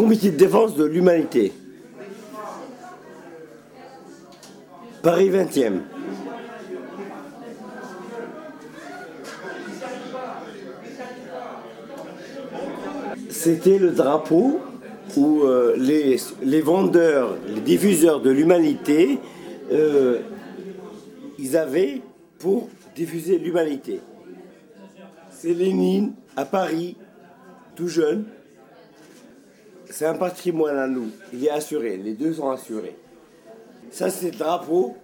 Comité de Défense de l'Humanité. Paris 20e. C'était le drapeau où les vendeurs, les diffuseurs de l'humanité, ils avaient pour diffuser l'humanité. C'est Lénine à Paris, tout jeune. C'est un patrimoine à nous, il est assuré, les deux sont assurés. Ça c'est le drapeau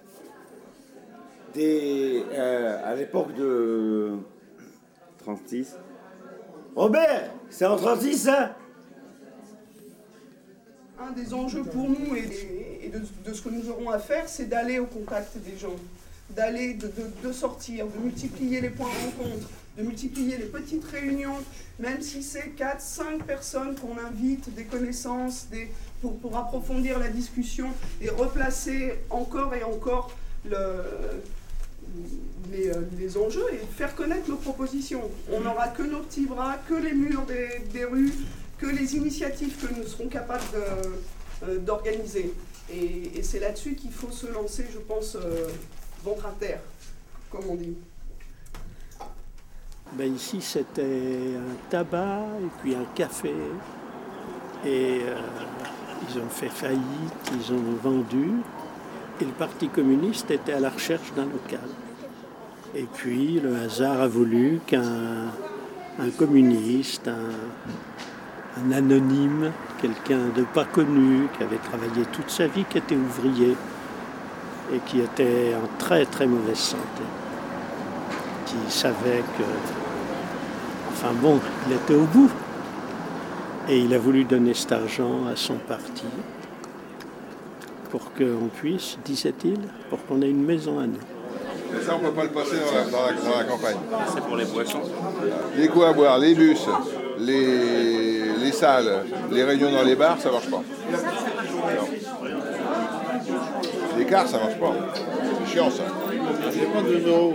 à l'époque de 36. Robert, c'est en 36 ça. Un des enjeux pour nous et de ce que nous aurons à faire, c'est d'aller au contact des gens, d'aller, de sortir, de multiplier les points de rencontre, de multiplier les petites réunions, même si c'est 4, 5 personnes qu'on invite, des connaissances, pour approfondir la discussion et replacer encore et encore les enjeux et faire connaître nos propositions. On n'aura que nos petits bras, que les murs des rues, que les initiatives que nous serons capables d'organiser. Et c'est là-dessus qu'il faut se lancer, je pense, ventre à terre, comme on dit. Ben ici, c'était un tabac et puis un café. Et ils ont fait faillite, ils ont vendu. Et le Parti communiste était à la recherche d'un local. Et puis, le hasard a voulu qu'un communiste, un anonyme, quelqu'un de pas connu, qui avait travaillé toute sa vie, qui était ouvrier et qui était en très très mauvaise santé, qui savait que... Enfin bon, il était au bout. Et il a voulu donner cet argent à son parti pour qu'on puisse, disait-il, pour qu'on ait une maison à nous. Ça, on ne peut pas le passer dans la campagne. C'est pour les boissons. Les coups à boire, les bus, les salles, les réunions dans les bars, ça marche pas. Non. Les cars, ça marche pas. C'est chiant, ça. C'est pas 2 euros.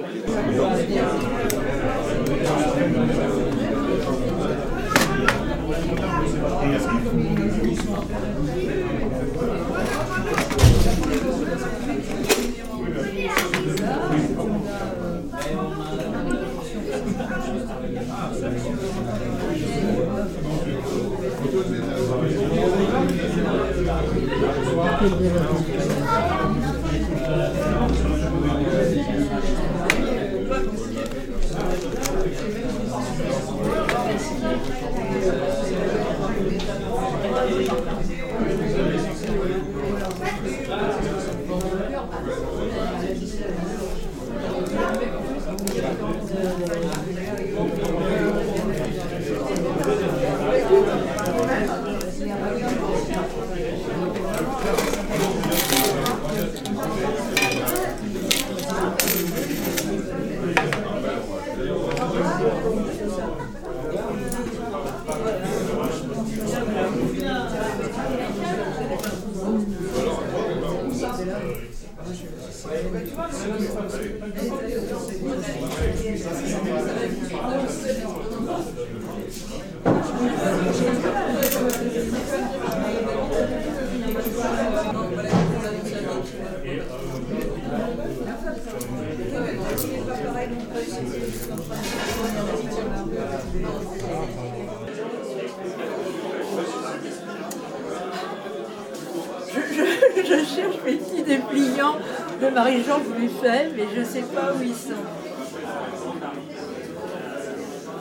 Je cherche mes petits dépliants de Marie-Georges Buffet, mais je ne sais pas où ils sont.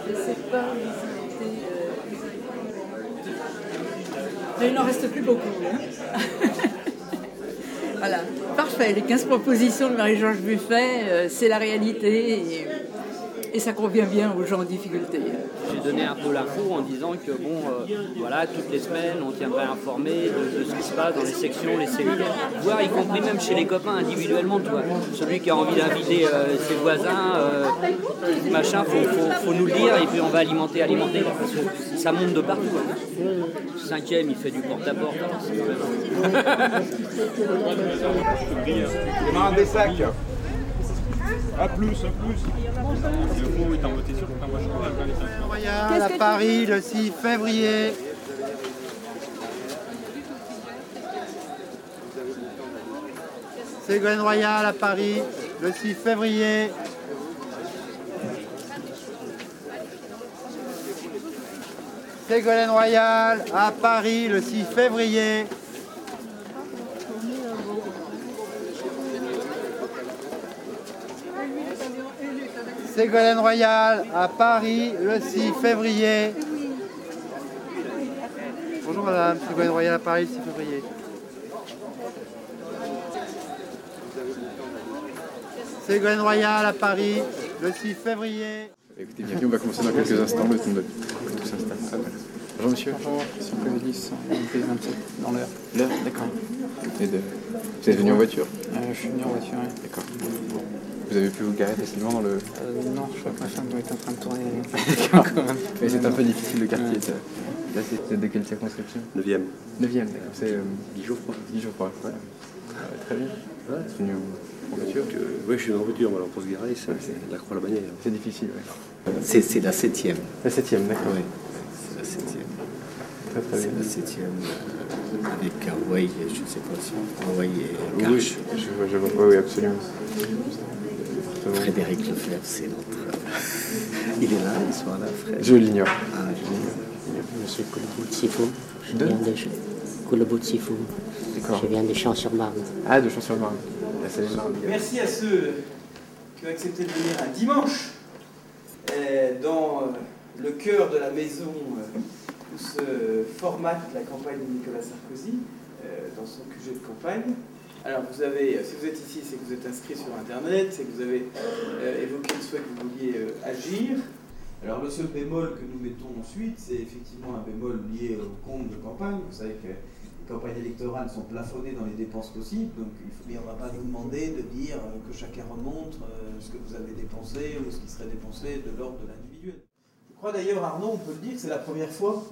Je ne sais pas où ils étaient. Mais il n'en reste plus beaucoup. Hein. Voilà, parfait. Les 15 propositions de Marie-Georges Buffet, c'est la réalité et ça convient bien aux gens en difficulté. J'ai donné un peu l'info en disant que voilà, toutes les semaines on tiendrait informé de ce qui se passe dans les sections, les cellules, voire y compris même chez les copains individuellement, toi. Celui qui a envie d'inviter ses voisins, machin, faut nous le dire et puis on va alimenter là, parce que ça monte de partout. Hein. 5e, il fait du porte-à-porte. Hein, des sacs. A plus. Le fond est en voté sur. Royal à Paris le 6 février. Ségolène Royal à Paris, le 6 février. Ségolène Royal à Paris, le 6 février. Ségolène Royal à Paris, le 6 février. Bonjour madame, Ségolène Royal à Paris, le 6 février. Ségolène Royal à Paris, le 6 février. Écoutez, bienvenue, on va commencer dans quelques instants, le temps de tout s'installe. Ah, voilà. Bonjour monsieur. Bonjour, si on peut vous dire, dans l'heure. L'heure, d'accord. Vous êtes venu en voiture? Je suis venu en voiture, oui. D'accord. Vous avez pu vous garer facilement dans le... non, je crois que ma femme doit être en train de tourner. Mais c'est un peu difficile le quartier. Ouais. Là, c'est de quelle circonscription? 9e. 9e, d'accord. C'est Dijon-Froid. Dijon-Froid, ouais. Très bien. Ouais. C'est venu en voiture que... Oui, je suis en voiture, alors pour se garer, c'est la Croix-la-Bagnée. C'est difficile, oui. C'est la 7e. La 7e, d'accord. Oui, c'est la 7e. Très très bien. C'est la 7e, avec Karoui, je ne sais pas si... Karoui et Karoui. Oui, je vois, oui, absolument. Frédéric Lefebvre, c'est notre... Il est là, il sera là, Fred. Je l'ignore. Ah, je l'ignore. Monsieur Couloubou Tifou. Couloubou Tifou. Je viens de Champs-sur-Marne. Ah, de Champs-sur-Marne. Merci à ceux qui ont accepté de venir un dimanche dans le cœur de la maison où se formate la campagne de Nicolas Sarkozy, dans son QG de campagne. Alors, vous avez, si vous êtes ici, c'est que vous êtes inscrit sur Internet, c'est que vous avez évoqué le souhait que vous vouliez agir. Alors, le seul bémol que nous mettons ensuite, c'est effectivement un bémol lié au compte de campagne. Vous savez que les campagnes électorales sont plafonnées dans les dépenses possibles, donc il faut bien, on ne va pas vous demander de dire que chacun remonte ce que vous avez dépensé ou ce qui serait dépensé de l'ordre de l'individuel. Je crois d'ailleurs, Arnaud, on peut le dire, c'est la première fois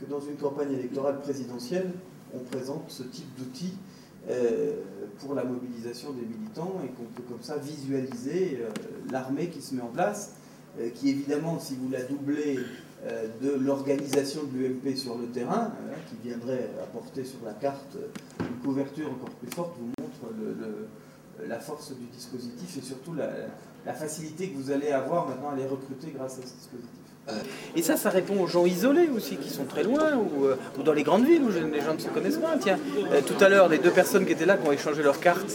que dans une campagne électorale présidentielle, on présente ce type d'outil pour la mobilisation des militants et qu'on peut comme ça visualiser l'armée qui se met en place, qui évidemment, si vous la doublez de l'organisation de l'UMP sur le terrain, qui viendrait apporter sur la carte une couverture encore plus forte, vous montre la force du dispositif et surtout la facilité que vous allez avoir maintenant à les recruter grâce à ce dispositif. Et ça répond aux gens isolés aussi, qui sont très loin, ou dans les grandes villes où les gens ne se connaissent pas. Tiens, tout à l'heure, les deux personnes qui étaient là, qui ont échangé leurs cartes,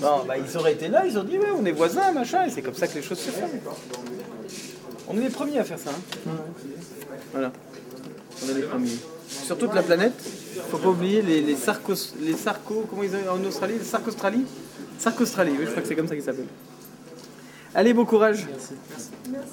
bon, bah, ils auraient été là, ils ont dit, ouais, on est voisins, machin, et c'est comme ça que les choses se font. On est les premiers à faire ça. Hein. Voilà, on est les premiers. Sur toute la planète, il ne faut pas oublier les Sarko, comment ils ont en Australie, les Sarko-Australie. Sarko-Australie, oui, je crois que c'est comme ça qu'ils s'appellent. Allez, bon courage. Merci. Merci.